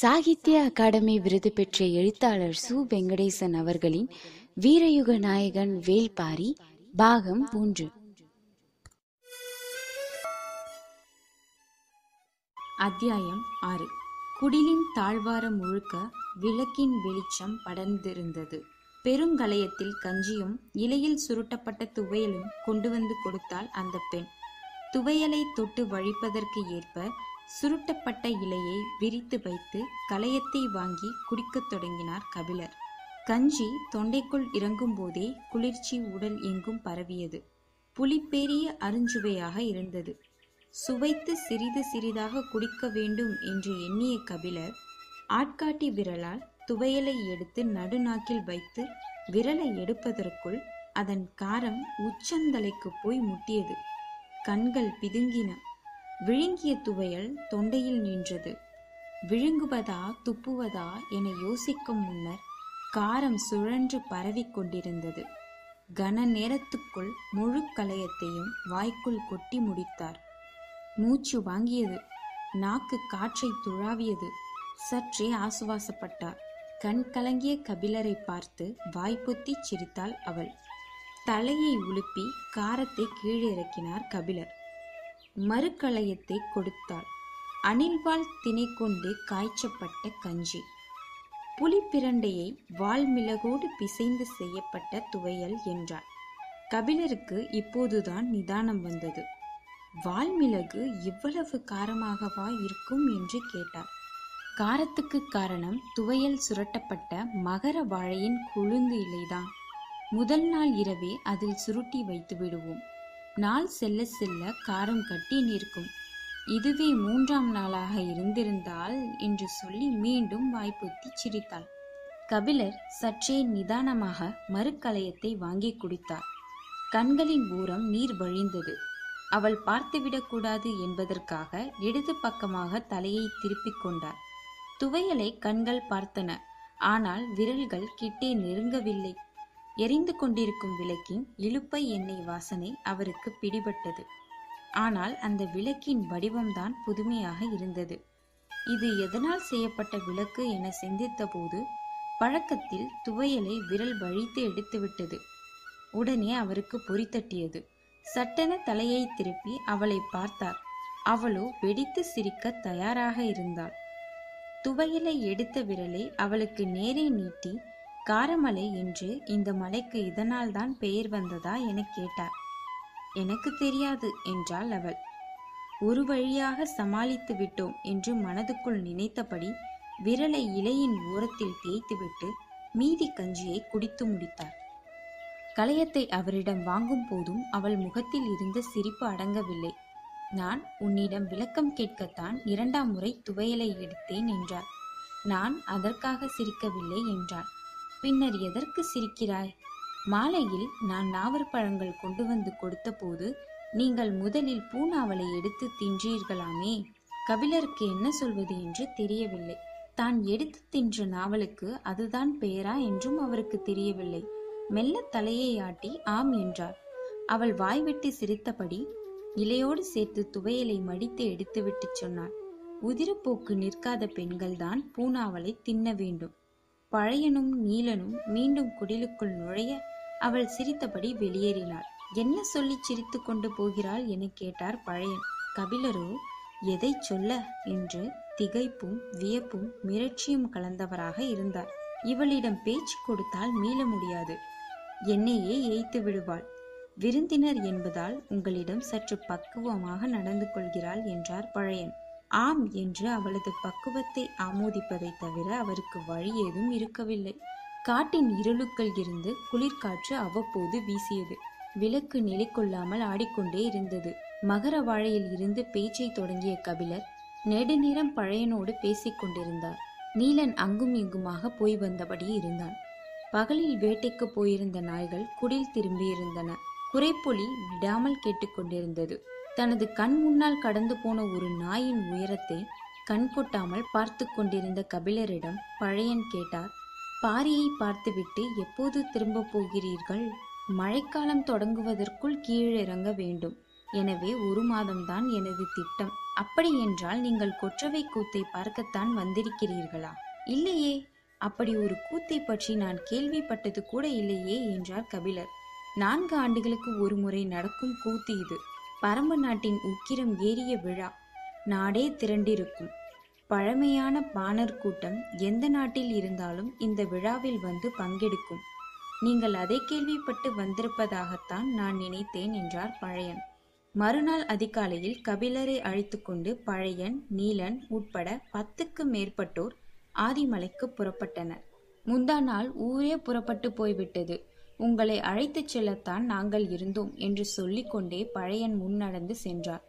சாகித்ய அகாடமி விருது பெற்ற எழுத்தாளர் சு வெங்கடேசன் அவர்களின் வீரயுக நாயகன் வேல்பாரி பாகம் 3. அத்தியாயம் 6. குடிலின் தாழ்வாரம் முழுக்க விளக்கின் வெளிச்சம் படர்ந்திருந்தது. பெருங்களையத்தில் கஞ்சியும் இலையில் சுருட்டப்பட்ட துவையலும் கொண்டு வந்து கொடுத்தாள் அந்த பெண். துவையலை தொட்டு வழிப்பதற்கு ஏற்ப சுருட்டப்பட்ட இலையை விரித்து வைத்து களையத்தை வாங்கி குடிக்கத் தொடங்கினார் கபிலர். கஞ்சி தொண்டைக்குள் இறங்கும் போதே குளிர்ச்சி உடல் எங்கும் பரவியது. புளிப்பேறிய அருஞ்சுவையாக இருந்தது. சுவைத்து சிறிது சிறிதாக குடிக்க வேண்டும் என்று எண்ணிய கபிலர் ஆட்காட்டி விரலால் துவையலை எடுத்து நடுநாக்கில் வைத்து விரலை எடுப்பதற்குள் அதன் காரம் உச்சந்தலைக்கு போய் முட்டியது. கண்கள் பிதுங்கின. விழுங்கிய துவையல் தொண்டையில் நின்றது. விழுங்குவதா துப்புவதா என யோசிக்கும் முன்னர் காரம் சுழன்று பரவி கொண்டிருந்தது. கன நேரத்துக்குள் முழு களையத்தையும் வாய்க்குள் கொட்டி முடித்தார். மூச்சு வாங்கியது. நாக்கு காற்றை துழாவியது. சற்றே ஆசுவாசப்பட்டார். கண் கலங்கிய கபிலரை பார்த்து வாய்ப்பொத்தி சிரித்தாள் அவள். தலையை உலுப்பி காரத்தை கீழிறக்கினார் கபிலர். மறுக்களையத்தை கொடுத்தாள். அணில்வால் திணை கொண்டு காய்ச்சப்பட்ட கஞ்சி, புலிப்பிரண்டையை வால்மிளகோடு பிசைந்து செய்யப்பட்ட துவையல் என்றாள். கபிலருக்கு இப்போதுதான் நிதானம் வந்தது. வால்மிளகு இவ்வளவு காரமாகவா இருக்கும் என்று கேட்டார். காரத்துக்கு காரணம் துவையல் சுரட்டப்பட்ட மகர வாழையின் கொழுந்து இலைதான். முதல் நாள் இரவே அதில் சுருட்டி வைத்து விடுவோம். நாள் செல்ல செல்ல காரம் கட்டி நிற்கும். இதுவே 3ஆம் நாளாக இருந்திருந்தால் என்று சொல்லி மீண்டும் வாய்ப்புத்தி சிரித்தாள். கபிலர் சற்றே நிதானமாக மறுக்களையத்தை வாங்கி குடித்தார். கண்களின் ஓரம் நீர் வழிந்தது. அவள் பார்த்துவிடக்கூடாது என்பதற்காக இடது பக்கமாக தலையை திருப்பிக் கொண்டார். துவையலை கண்கள் பார்த்தன. ஆனால் விரல்கள் கிட்டே நெருங்கவில்லை. எரிந்து கொண்டிருக்கும் விளக்கின் இலுப்பை எண்ணெய் வாசனை அவருக்கு பிடிபட்டது. ஆனால் அந்த விளக்கின் வடிவம்தான் புதுமையாக இருந்தது. இது எதனால் செய்யப்பட்ட விளக்கு என சிந்தித்த போது பழக்கத்தில் துவையலை விரல் வழித்து எடுத்துவிட்டது. உடனே அவருக்கு பொறித்தட்டியது. சட்டென தலையை திருப்பி அவளை பார்த்தார். அவளோ வெடித்து சிரிக்க தயாராக இருந்தாள். துவையலை எடுத்த விரலை அவளுக்கு நேரே நீட்டி, காரமலை என்று இந்த மலைக்கு இதனால் தான் பெயர் வந்ததா என கேட்டார். எனக்கு தெரியாது என்றாள் அவள். ஒரு வழியாக சமாளித்து விட்டோம் என்று மனதுக்குள் நினைத்தபடி விரலை இலையின் ஓரத்தில் தேய்த்துவிட்டு மீதி கஞ்சியை குடித்து முடித்தார். களையத்தை அவரிடம் வாங்கும் போதும் அவள் முகத்தில் இருந்த சிரிப்பு அடங்கவில்லை. நான் உன்னிடம் விளக்கம் கேட்கத்தான் 2ஆம் முறை துவையலை எடுத்தேன் என்றாள். நான் அதற்காக சிரிக்கவில்லை என்றாள். பின்னர் எதற்கு சிரிக்கிறாய்? மாலையில் நான் நாவற்பழங்கள் கொண்டு வந்து கொடுத்த போது நீங்கள் முதலில் பூநாவலை எடுத்து தின்றீர்களாமே. கபிலருக்கு என்ன சொல்வது என்று தெரியவில்லை. தான் எடுத்து தின்ற நாவலுக்கு அதுதான் பெயரா என்றும் அவருக்கு தெரியவில்லை. மெல்ல தலையை ஆட்டி ஆம் என்றார். அவள் வாய்விட்டு சிரித்தபடி இலையோடு சேர்த்து துவையலை மடித்து எடுத்துவிட்டு சொன்னாள். உதிரப்போக்கு நிற்காத பெண்கள்தான் பூநாவலை தின்ன வேண்டும். பழையனும் நீலனும் மீண்டும் குடிலுக்குள் நுழைய அவள் சிரித்தபடி வெளியேறினாள். என்ன சொல்லி சிரித்து கொண்டு போகிறாள் என கேட்டார் பழையன். கபிலரோ எதை சொல்ல என்று திகைப்பும் வியப்பும் மிரட்சியும் கலந்தவராக இருந்தார். இவளிடம் பேச்சு கொடுத்தால் மீள முடியாது. என்னையே ஏய்த்து விடுவாள். விருந்தினர் என்பதால் உங்களிடம் சற்று பக்குவமாக நடந்து கொள்கிறாள் என்றார் பழையன். ஆம் என்று அவளது பக்குவத்தை ஆமோதிப்பதை தவிர அவருக்கு வழி ஏதும் இருக்கவில்லை. காட்டின் இருளுக்குள் இருந்து குளிர்காற்று அவ்வப்போது வீசியது. விளக்கு நிலை கொள்ளாமல் ஆடிக்கொண்டே இருந்தது. மகர வாழையில் இருந்து பேச்சை தொடங்கிய கபிலர் நெடுநேரம் பழையனோடு பேசிக் கொண்டிருந்தார். நீலன் அங்கும் இங்குமாக போய் வந்தபடி இருந்தான். பகலில் வேட்டைக்கு போயிருந்த நாய்கள் குடில் திரும்பியிருந்தன. குறைப்பொலி விடாமல் கேட்டுக்கொண்டிருந்தது. தனது கண் முன்னால் கடந்து போன ஒரு நாயின் உயரத்தை கண் கொட்டாமல் பார்த்து கொண்டிருந்த கபிலரிடம் பழையன் கேட்டார். பாரியை பார்த்துவிட்டு எப்போது திரும்ப போகிறீர்கள்? மழைக்காலம் தொடங்குவதற்குள் கீழிறங்க வேண்டும். எனவே 1 மாதம்தான் எனது திட்டம். அப்படி என்றால் நீங்கள் கொற்றவை கூத்தை பார்க்கத்தான் வந்திருக்கிறீர்களா? இல்லையே, அப்படி ஒரு கூத்தை பற்றி நான் கேள்விப்பட்டது கூட இல்லையே என்றார் கபிலர். 4 ஆண்டுகளுக்கு ஒரு முறை நடக்கும் கூத்து இது. பரம்பு நாட்டின் உக்கிரம் ஏறிய விழா. நாடே திரண்டிருக்கும் பழமையான பாணர் கூட்டம் எந்த நாட்டில் இருந்தாலும் இந்த விழாவில் வந்து பங்கெடுக்கும். நீங்கள் அதை கேள்விப்பட்டு வந்திருப்பதாகத்தான் நான் நினைத்தேன் என்றார் பழையன். மறுநாள் அதிகாலையில் கபிலரை அழைத்து கொண்டு பழையன், நீலன் உட்பட 10க்கு மேற்பட்டோர் ஆதிமலைக்கு புறப்பட்டனர். முந்தா நாள் ஊரே புறப்பட்டு போய்விட்டது. உங்களை அழைத்துச் செல்லத்தான் நாங்கள் இருந்தோம் என்று சொல்லிக்கொண்டே பழையன் முன்னடந்து சென்றார்.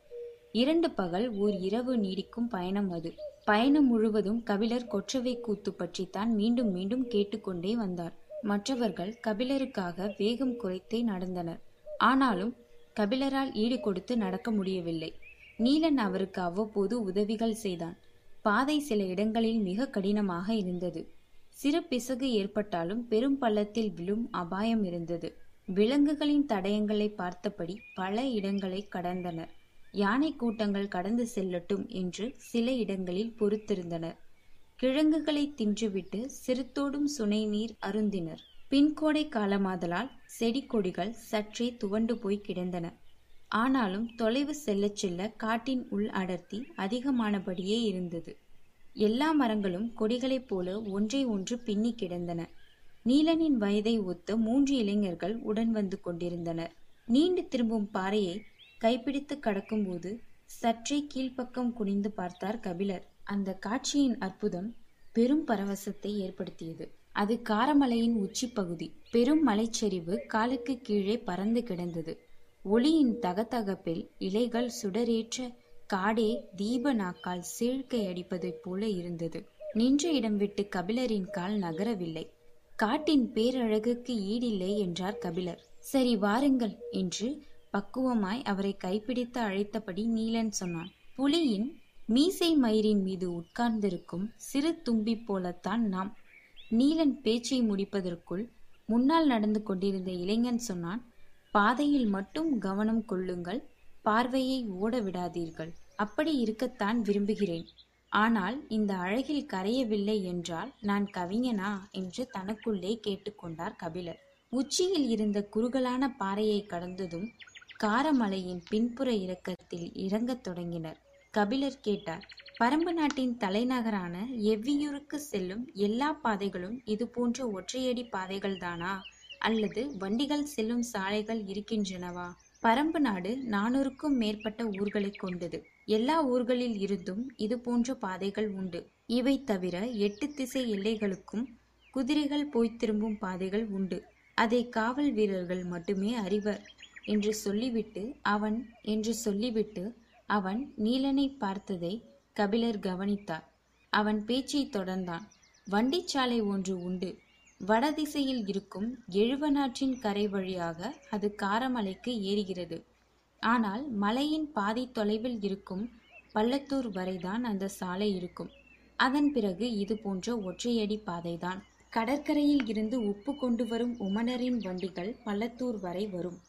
2 பகல் ஓர் இரவு நீடிக்கும் பயணம் அது. பயணம் முழுவதும் கபிலர் கொற்றவை கூத்து பற்றித்தான் மீண்டும் மீண்டும் கேட்டுக்கொண்டே வந்தார். மற்றவர்கள் கபிலருக்காக வேகம் குறைத்தே நடந்தனர். ஆனாலும் கபிலரால் ஈடு கொடுத்து நடக்க முடியவில்லை. நீலன் அவருக்கு அவ்வப்போது உதவிகள் செய்தான். பாதை சில இடங்களில் மிக கடினமாக இருந்தது. சிறு பிசகு ஏற்பட்டாலும் பெரும் பள்ளத்தில் விழும் அபாயம் இருந்தது. விலங்குகளின் தடயங்களை பார்த்தபடி பல இடங்களை கடந்தனர். யானை கூட்டங்கள் கடந்து செல்லட்டும் என்று சில இடங்களில் பொறுத்திருந்தனர். கிழங்குகளை தின்றுவிட்டு சிறுத்தோடும் சுனை நீர் அருந்தினர். பின்கோடை காலமாதலால் செடி கொடிகள் சற்றே துவண்டு போய் கிடந்தன. ஆனாலும் தொலைவு செல்ல செல்ல காட்டின் உள் அடர்த்தி அதிகமானபடியே இருந்தது. எல்லா மரங்களும் கொடிகளைப் போல ஒன்றை ஒன்று பின்னி கிடந்தன. நீலனின் வயதை ஒத்த 3 இளைஞர்கள் உடன் வந்து கொண்டிருந்தனர். நீண்டு திரும்பும் பாறையை கைப்பிடித்து கடக்கும்போது சற்றே கீழ்ப்பக்கம் குனிந்து பார்த்தார் கபிலர். அந்த காட்சியின் அற்புதம் பெரும் பரவசத்தை ஏற்படுத்தியது. அது காரமலையின் உச்சி பகுதி. பெரும் மலைச்சரிவு காலுக்கு கீழே பறந்து கிடந்தது. ஒளியின் தகதகப்பில் இலைகள் சுடரேற்ற காடே தீப நாக்கால் சீழ்க்கை அடிப்பதைப் போல இருந்தது. நின்ற இடம் விட்டு கபிலரின் கால் நகரவில்லை. காட்டின் பேரழகுக்கு ஈடில்லை என்றார் கபிலர். சரி வாருங்கள் என்று பக்குவமாய் அவரை கைப்பிடித்து அழைத்தபடி நீலன் சொன்னான். புலியின் மீசை மயிரின் மீது உட்கார்ந்திருக்கும் சிறு தும்பி போலத்தான் நாம். நீலன் பேச்சை முடிப்பதற்குள் முன்னால் நடந்து கொண்டிருந்த இளைஞன் சொன்னான். பாதையில் மட்டும் கவனம் கொள்ளுங்கள், பார்வையை ஓட விடாதீர்கள். அப்படி இருக்கத்தான் விரும்புகிறேன். ஆனால் இந்த அழகில் கரையவில்லை என்றால் நான் கவிஞனா என்று தனக்குள்ளே கேட்டுக்கொண்டார் கபிலர். உச்சியில் இருந்த குறுகலான பாறையை கடந்ததும் காரமலையின் பின்புற இறக்கத்தில் இறங்கத் தொடங்கினர். கபிலர் கேட்டார். பரம்பு நாட்டின் தலைநகரான எவ்வியூருக்கு செல்லும் எல்லா பாதைகளும் இது போன்ற ஒற்றையடி பாதைகள்தானா, அல்லது வண்டிகள் செல்லும் சாலைகள் இருக்கின்றனவா? பரம்பு நாடு 400க்கும் மேற்பட்ட ஊர்களை கொண்டது. எல்லா ஊர்களில் இருந்தும் இது போன்ற பாதைகள் உண்டு. இவை தவிர 8 திசை எல்லைகளுக்கும் குதிரைகள் போய் திரும்பும் பாதைகள் உண்டு. அதை காவல் வீரர்கள் மட்டுமே அறிவர் என்று சொல்லிவிட்டு அவன் நீலனை பார்த்ததை கபிலர் கவனித்தார். அவன் பேச்சை தொடர்ந்தான். வண்டிச்சாலை ஒன்று உண்டு. வடதிசையில் இருக்கும் எழுவனாற்றின் கரை வழியாக அது காரமலைக்கு ஏறுகிறது. ஆனால் மலையின் பாதி தொலைவில் இருக்கும் பள்ளத்தூர் வரைதான் அந்த சாலை இருக்கும். அதன் பிறகு இது போன்ற ஒற்றையடி பாதைதான். கடற்கரையில் இருந்து உப்பு கொண்டு வரும் உமனரின் வண்டிகள் பள்ளத்தூர் வரை வரும்.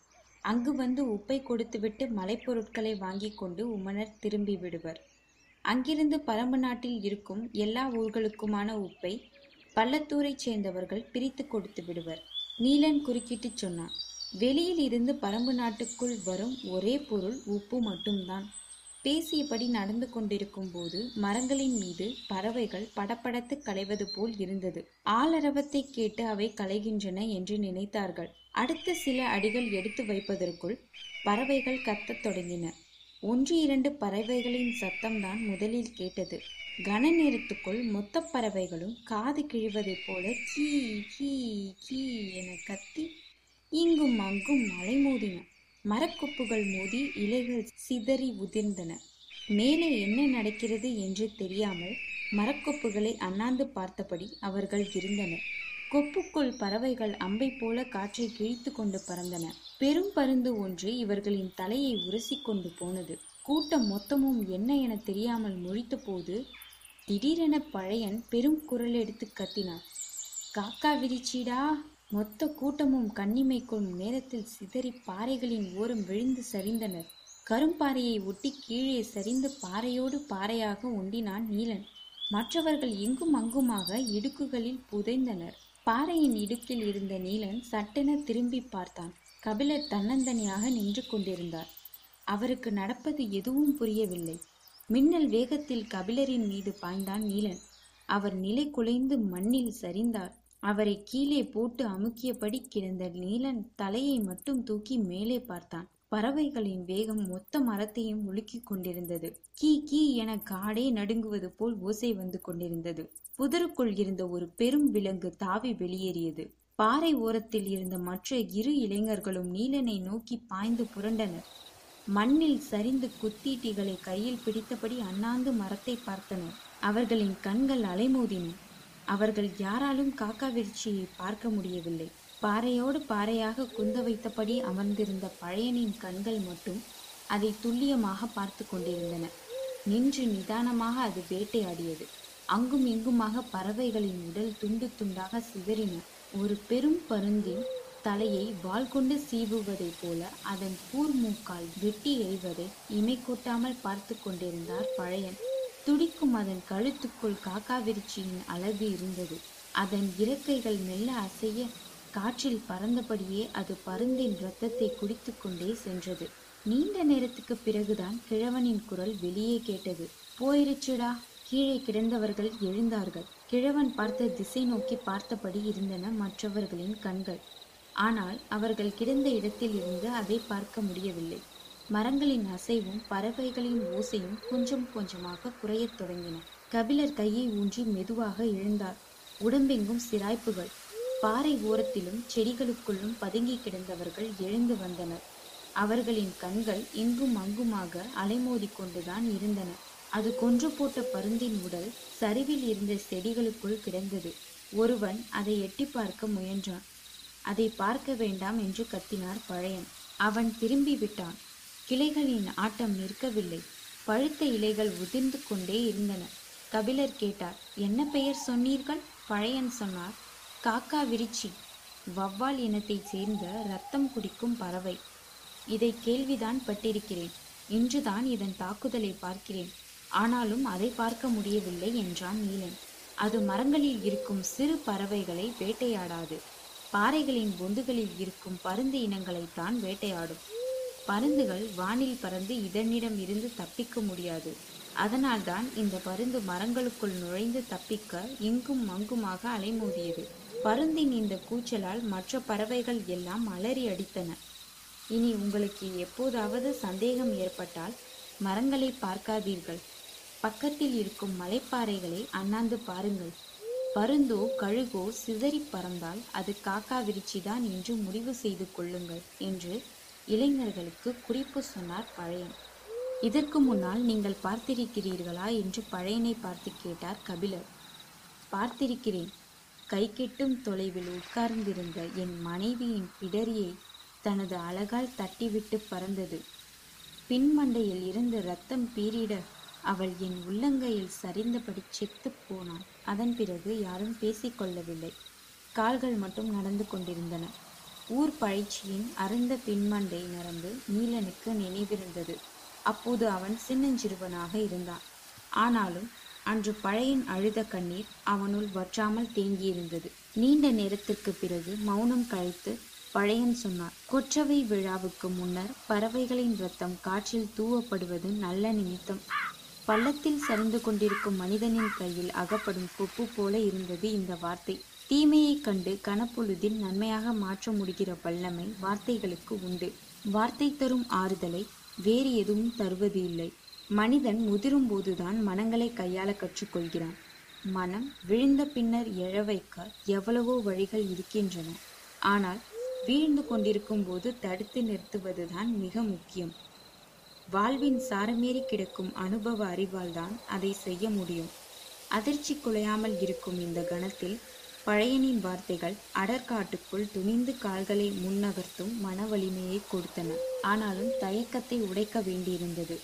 அங்கு வந்து உப்பை கொடுத்துவிட்டு மலைப்பொருட்களை வாங்கி கொண்டு உமனர் திரும்பி விடுவர். அங்கிருந்து பரம்பு நாட்டில் இருக்கும் எல்லா ஊர்களுக்குமான உப்பை பள்ளத்தூரைச் சேர்ந்தவர்கள் பிரித்து கொடுத்து விடுவர். நீலன் குறுக்கிட்டு சொன்னான். வெளியில் இருந்து பரம்பு நாட்டுக்குள் வரும் ஒரே பொருள் உப்பு மட்டும்தான். பேசியபடி நடந்து கொண்டிருக்கும் போது மரங்களின் மீது பறவைகள் படப்படத்து களைவது போல் இருந்தது. ஆளரவத்தை கேட்டு அவை களைகின்றன என்று நினைத்தார்கள். அடுத்த சில அடிகள் எடுத்து வைப்பதற்குள் பறவைகள் கத்தத் தொடங்கின. 1-2 பறவைகளின் சத்தம்தான் முதலில் கேட்டது. கன நேரத்துக்குள் மொத்த பறவைகளும் காது கிழிவதைப் போல கீ கீ கீ என கத்தி இங்கும் அங்கும் மலை மோதின. மரக்கொப்புகள் மோதி இலைகள் சிதறி உதிர்ந்தன. மேலே என்ன நடக்கிறது என்று தெரியாமல் மரக்கொப்புகளை அண்ணாந்து பார்த்தபடி அவர்கள் இருந்தனர். கொப்புக்குள் பறவைகள் அம்பை போல காற்றை கிழித்து கொண்டு பறந்தன. பெரும் பருந்து ஒன்று இவர்களின் தலையை உரசி கொண்டு போனது. கூட்டம் மொத்தமும் என்ன என தெரியாமல் முழித்த போது திடீரென பழையன் பெரும் குரல் எடுத்து கத்தினார். காக்கா விரிச்சிடா! மொத்த கூட்டமும் கண்ணிமைக்கும் நேரத்தில் சிதறி பாறைகளின் ஓரம் விழுந்து சரிந்தனர். கரும்பாறையை ஒட்டி கீழே சரிந்து பாறையோடு பாறையாக ஒண்டினான் நீலன். மற்றவர்கள் எங்கும் அங்குமாக இடுக்குகளில் புதைந்தனர். பாறையின் இடுக்கில் இருந்த நீலன் சட்டென திரும்பி பார்த்தான். கபிலர் தன்னந்தனியாக நின்று கொண்டிருந்தார். அவருக்கு நடப்பது எதுவும் புரியவில்லை. மின்னல் வேகத்தில் கபிலரின் மீது பாய்ந்தான் நீலன். அவர் நிலை குலைந்து மண்ணில் சரிந்தார். அவரை கீழே போட்டு அமுக்கியபடி கிடந்த நீலன் தலையை மட்டும் தூக்கி மேலே பார்த்தான். பறவைகளின் வேகம் மொத்த மரத்தையும் உலுக்கிக் கொண்டிருந்தது. கீ கீ என காடே நடுங்குவது போல் ஓசை வந்து கொண்டிருந்தது. புதருக்குள் இருந்த ஒரு பெரும் விலங்கு தாவி வெளியேறியது. பாறை ஓரத்தில் இருந்த மற்ற இரு இளைஞர்களும் நீலனை நோக்கி பாய்ந்து புரண்டனர். மண்ணில் சரிந்து குத்தீட்டிகளை கையில் பிடித்தபடி அண்ணாந்து மரத்தை பார்த்தனர். அவர்களின் கண்கள் அலைமோதின. அவர்கள் யாராலும் காக்கா விரிச்சியை பார்க்க முடியவில்லை. பாறையோடு பாறையாக குந்த வைத்தபடி அமர்ந்திருந்த பழையனின் கண்கள் மட்டும் அதை துல்லியமாக பார்த்து கொண்டிருந்தன. நின்று நிதானமாக அது வேட்டையாடியது. அங்கும் இங்குமாக பறவைகளின் உடல் துண்டு துண்டாக சிதறின. ஒரு பெரும் பருந்தின் தலையை வால் கொண்டு சீவுவதைப் போல அதன் கூர்மூக்கால் வெட்டி எய்வதை இமை கூட்டாமல் பார்த்து கொண்டிருந்தார் பழையன். துடிக்கும் அதன் கழுத்துக்குள் காக்காவிரிச்சியின் அழகு இருந்தது. அதன் இறக்கைகள் மெல்ல அசைய காற்றில் பறந்தபடியே அது பருந்தின் இரத்தத்தை குடித்து கொண்டே சென்றது. நீண்ட நேரத்துக்கு பிறகுதான் கிழவனின் குரல் வெளியே கேட்டது. போயிருச்சுடா. கீழே கிடந்தவர்கள் எழுந்தார்கள். கிழவன் பார்த்த திசை நோக்கி பார்த்தபடி இருந்தன மற்றவர்களின் கண்கள். ஆனால் அவர்கள் கிடந்த இடத்தில் இருந்து அதை பார்க்க முடியவில்லை. மரங்களின் அசைவும் பறவைகளின் ஓசையும் கொஞ்சம் கொஞ்சமாக குறையத் தொடங்கின. கபிலர் கையை ஊன்றி மெதுவாக எழுந்தார். உடம்பெங்கும் சிராய்ப்புகள். பாறை ஓரத்திலும் செடிகளுக்குள்ளும் பதுங்கி கிடந்தவர்கள் எழுந்து வந்தனர். அவர்களின் கண்கள் எங்கும் அங்குமாக அலைமோதி கொண்டுதான் இருந்தன. அது கொன்று போட்ட பருந்தின் உடல் சரிவில் இருந்த செடிகளுக்குள் கிடந்தது. ஒருவன் அதை எட்டி பார்க்க முயன்றான். அதை பார்க்க வேண்டாம் என்று கத்தினார் பழையன். அவன் திரும்பி விட்டான். கிளைகளின் ஆட்டம் நிற்கவில்லை. பழுத்த இலைகள் உதிர்ந்து கொண்டே இருந்தன. கபிலர் கேட்டார், என்ன பெயர் சொன்னீர்கள்? பழையன் சொன்னார், காக்கா விரிச்சி, வவ்வால் இனத்தைச் சேர்ந்த இரத்தம் குடிக்கும் பறவை. இதை கேள்விதான் பட்டிருக்கிறேன். இன்றுதான் இதன் தாக்குதலை பார்க்கிறேன். ஆனாலும் அதை பார்க்க முடியவில்லை என்றான் நீலன். அது மரங்களில் இருக்கும் சிறு பறவைகளை வேட்டையாடாது. பாறைகளின் பொந்துகளில் இருக்கும் பருந்து இனங்களைத்தான் வேட்டையாடும். பருந்துகள் வானில் பறந்து இதனிடம் இருந்து தப்பிக்க முடியாது. அதனால்தான் இந்த பருந்து மரங்களுக்குள் நுழைந்து தப்பிக்க எங்கும் அங்குமாக அலைமோதியது. பருந்தின் இந்த கூச்சலால் மற்ற பறவைகள் எல்லாம் அலறி அடித்தன. இனி உங்களுக்கு எப்போதாவது சந்தேகம் ஏற்பட்டால் மரங்களை பார்க்காதீர்கள். பக்கத்தில் இருக்கும் மலைப்பாறைகளை அண்ணாந்து பாருங்கள். பருந்தோ கழுகோ சிதறி பறந்தால் அது காக்கா விரிச்சிதான் என்று முடிவு செய்து கொள்ளுங்கள் என்று இளைஞர்களுக்கு குறிப்பு சொன்னார் பழையன். இதற்கு முன்னால் நீங்கள் பார்த்திருக்கிறீர்களா என்று பழையனை பார்த்து கேட்டார் கபிலர். பார்த்திருக்கிறேன். கை கெட்டும் தொலைவில் உட்கார்ந்திருந்த என் மனைவியின் பிடரியை தனது அழகால் தட்டிவிட்டு பறந்தது. பின்மண்டையில் இருந்து இரத்தம் பீரிட அவள் என் உள்ளங்கையில் சரிந்தபடி செத்து போனாள். அதன் பிறகு யாரும் பேசிக்கொள்ளவில்லை. கால்கள் மட்டும் நடந்து கொண்டிருந்தன. ஊர் பயிற்சியின் அருந்த பின்மண்டை நரம்பு நீலனுக்கு நினைவிருந்தது. அப்போது அவன் சின்னஞ்சிறுவனாக இருந்தான். ஆனாலும் அன்று பழையன் அழுத கண்ணீர் அவனுள் வற்றாமல் தேங்கியிருந்தது. நீண்ட நேரத்திற்கு பிறகு மௌனம் கழித்து பழையன் சொன்னார், கொற்றவை விழாவுக்கு முன்னர் பறவைகளின் இரத்தம் காற்றில் தூவப்படுவது நல்ல நிமித்தம். பள்ளத்தில் சரிந்து கொண்டிருக்கும் மனிதனின் கையில் அகப்படும் கொப்பு போல இருந்தது இந்த வார்த்தை. தீமையைக் கண்டு கனப்பொழுதில் நன்மையாக மாற்ற முடிகிற வல்லமை வார்த்தைகளுக்கு உண்டு. வார்த்தை தரும் ஆறுதலை வேறு எதுவும் தருவது இல்லை. மனிதன் முதிரும் போதுதான் மனங்களை கையாள கற்றுக்கொள்கிறான். மனம் விழுந்த பின்னர் எழ வைக்க எவ்வளவோ வழிகள் இருக்கின்றன. ஆனால் வீழ்ந்து கொண்டிருக்கும் போது தடுத்து நிறுத்துவதுதான் மிக முக்கியம். வாழ்வின் சாரமேறி கிடக்கும் அனுபவ அறிவால்தான் அதை செய்ய முடியும். அதிர்ச்சி குலையாமல் இருக்கும் இந்த கணத்தில் பழையனின் வார்த்தைகள் அடற்காட்டுக்குள் துணிந்து கால்களை முன்னகர்த்தும் மன வலிமையை கொடுத்தன. ஆனாலும் தயக்கத்தை உடைக்க வேண்டியிருந்தது.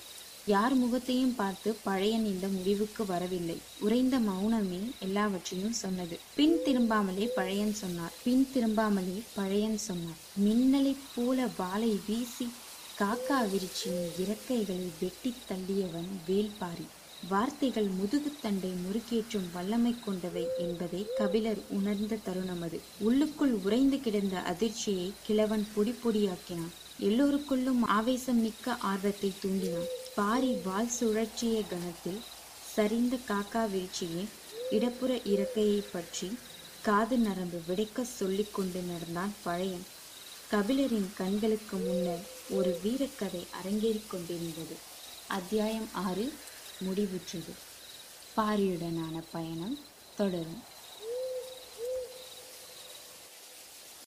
யார் முகத்தையும் பார்த்து பழையன் இந்த முடிவுக்கு வரவில்லை. உறைந்த மௌனமே எல்லாவற்றையும் சொன்னது. பின் திரும்பாமலே பழையன் சொன்னார், மின்னலைப் போல வாளை வீசி காக்கா விரிச்சியின் இறக்கைகளை வெட்டி தள்ளியவன் வேல்பாரி. வார்த்தைகள் முதுகுத்தண்டை முறுக்கேற்றும் வல்லமை கொண்டவை என்பதை கபிலர் உணர்ந்த தருணம் அது. உள்ளுக்குள் உறைந்து கிடந்த அதிர்ச்சியை கிழவன் பொடி பொடியாக்கினான். எல்லோருக்குள்ளும் ஆவேசம் மிக்க ஆர்வத்தை தூண்டினான். பாரி வால் சுழற்றிய கணத்தில் சரிந்த காக்கா வீழ்ச்சியை இடப்புற இறக்கையை பற்றி காது நரம்பு விடைக்க சொல்லி கொண்டு நடந்தான் பழையன். கபிலரின் கண்களுக்கு முன்னர் ஒரு வீரக்கதை அரங்கேறி கொண்டிருந்தது. அத்தியாயம் 6 முடிவுற்றது. பாரியுடனான பயணம் தொடரும்.